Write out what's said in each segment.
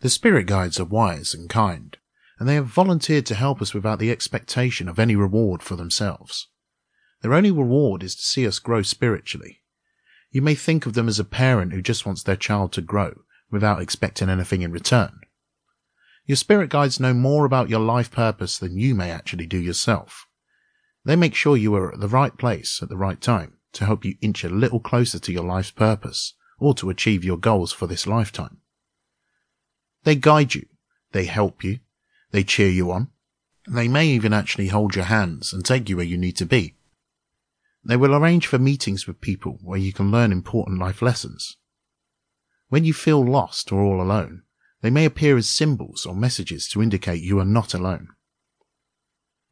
The spirit guides are wise and kind, and they have volunteered to help us without the expectation of any reward for themselves. Their only reward is to see us grow spiritually. You may think of them as a parent who just wants their child to grow, without expecting anything in return. Your spirit guides know more about your life purpose than you may actually do yourself. They make sure you are at the right place at the right time to help you inch a little closer to your life's purpose, or to achieve your goals for this lifetime. They guide you, they help you, they cheer you on, and they may even actually hold your hands and take you where you need to be. They will arrange for meetings with people where you can learn important life lessons. When you feel lost or all alone, they may appear as symbols or messages to indicate you are not alone.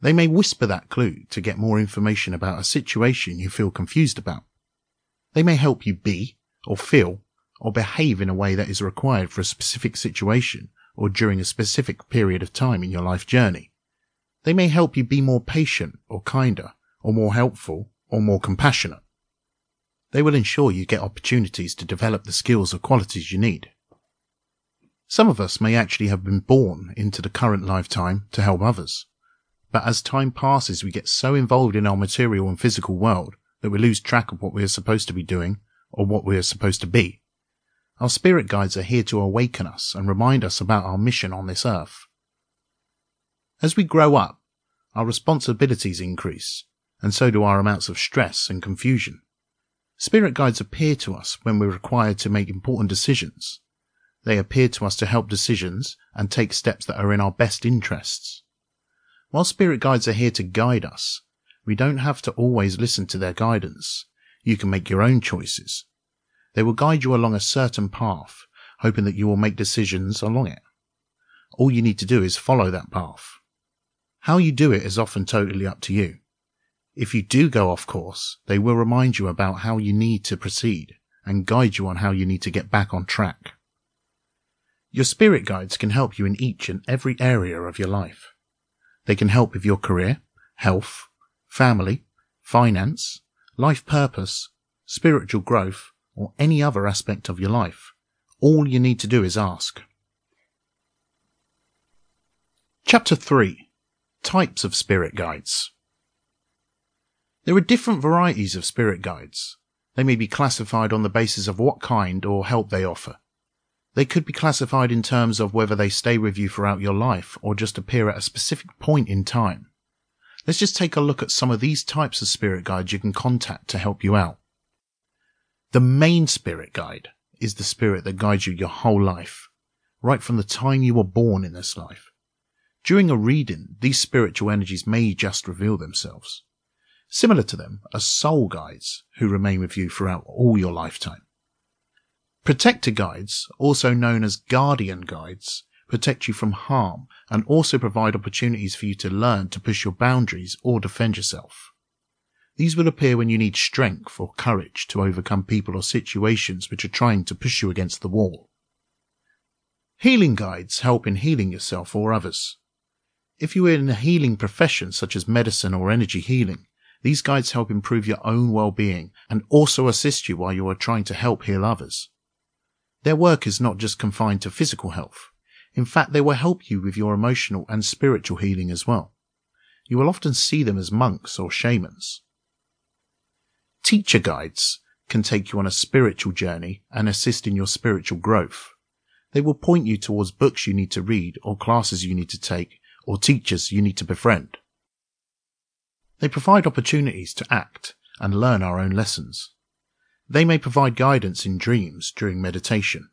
They may whisper that clue to get more information about a situation you feel confused about. They may help you be, or feel, or behave in a way that is required for a specific situation or during a specific period of time in your life journey. They may help you be more patient or kinder, or more helpful or more compassionate. They will ensure you get opportunities to develop the skills or qualities you need. Some of us may actually have been born into the current lifetime to help others, but as time passes we get so involved in our material and physical world that we lose track of what we are supposed to be doing or what we are supposed to be. Our spirit guides are here to awaken us and remind us about our mission on this earth. As we grow up, our responsibilities increase, and so do our amounts of stress and confusion. Spirit guides appear to us when we're required to make important decisions. They appear to us to help decisions and take steps that are in our best interests. While spirit guides are here to guide us, we don't have to always listen to their guidance. You can make your own choices. They will guide you along a certain path, hoping that you will make decisions along it. All you need to do is follow that path. How you do it is often totally up to you. If you do go off course, they will remind you about how you need to proceed and guide you on how you need to get back on track. Your spirit guides can help you in each and every area of your life. They can help with your career, health, family, finance, life purpose, spiritual growth, or any other aspect of your life. All you need to do is ask. Chapter 3. Types of Spirit Guides. There are different varieties of spirit guides. They may be classified on the basis of what kind or help they offer. They could be classified in terms of whether they stay with you throughout your life or just appear at a specific point in time. Let's just take a look at some of these types of spirit guides you can contact to help you out. The main spirit guide is the spirit that guides you your whole life, right from the time you were born in this life. During a reading, these spiritual energies may just reveal themselves. Similar to them are soul guides who remain with you throughout all your lifetime. Protector guides, also known as guardian guides, protect you from harm and also provide opportunities for you to learn to push your boundaries or defend yourself. These will appear when you need strength or courage to overcome people or situations which are trying to push you against the wall. Healing guides help in healing yourself or others. If you are in a healing profession such as medicine or energy healing, these guides help improve your own well-being and also assist you while you are trying to help heal others. Their work is not just confined to physical health. In fact, they will help you with your emotional and spiritual healing as well. You will often see them as monks or shamans. Teacher guides can take you on a spiritual journey and assist in your spiritual growth. They will point you towards books you need to read or classes you need to take or teachers you need to befriend. They provide opportunities to act and learn our own lessons. They may provide guidance in dreams during meditation.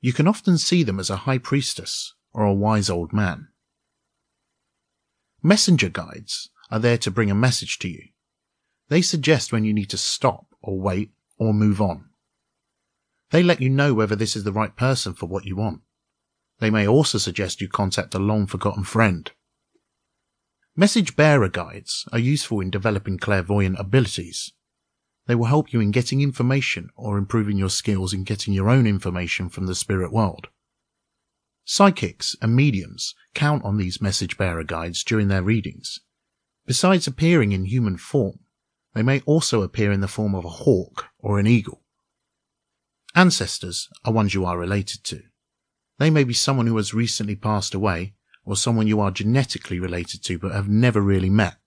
You can often see them as a high priestess or a wise old man. Messenger guides are there to bring a message to you. They suggest when you need to stop or wait or move on. They let you know whether this is the right person for what you want. They may also suggest you contact a long-forgotten friend. Message bearer guides are useful in developing clairvoyant abilities. They will help you in getting information or improving your skills in getting your own information from the spirit world. Psychics and mediums count on these message bearer guides during their readings. Besides appearing in human form, they may also appear in the form of a hawk or an eagle. Ancestors are ones you are related to. They may be someone who has recently passed away, or someone you are genetically related to but have never really met.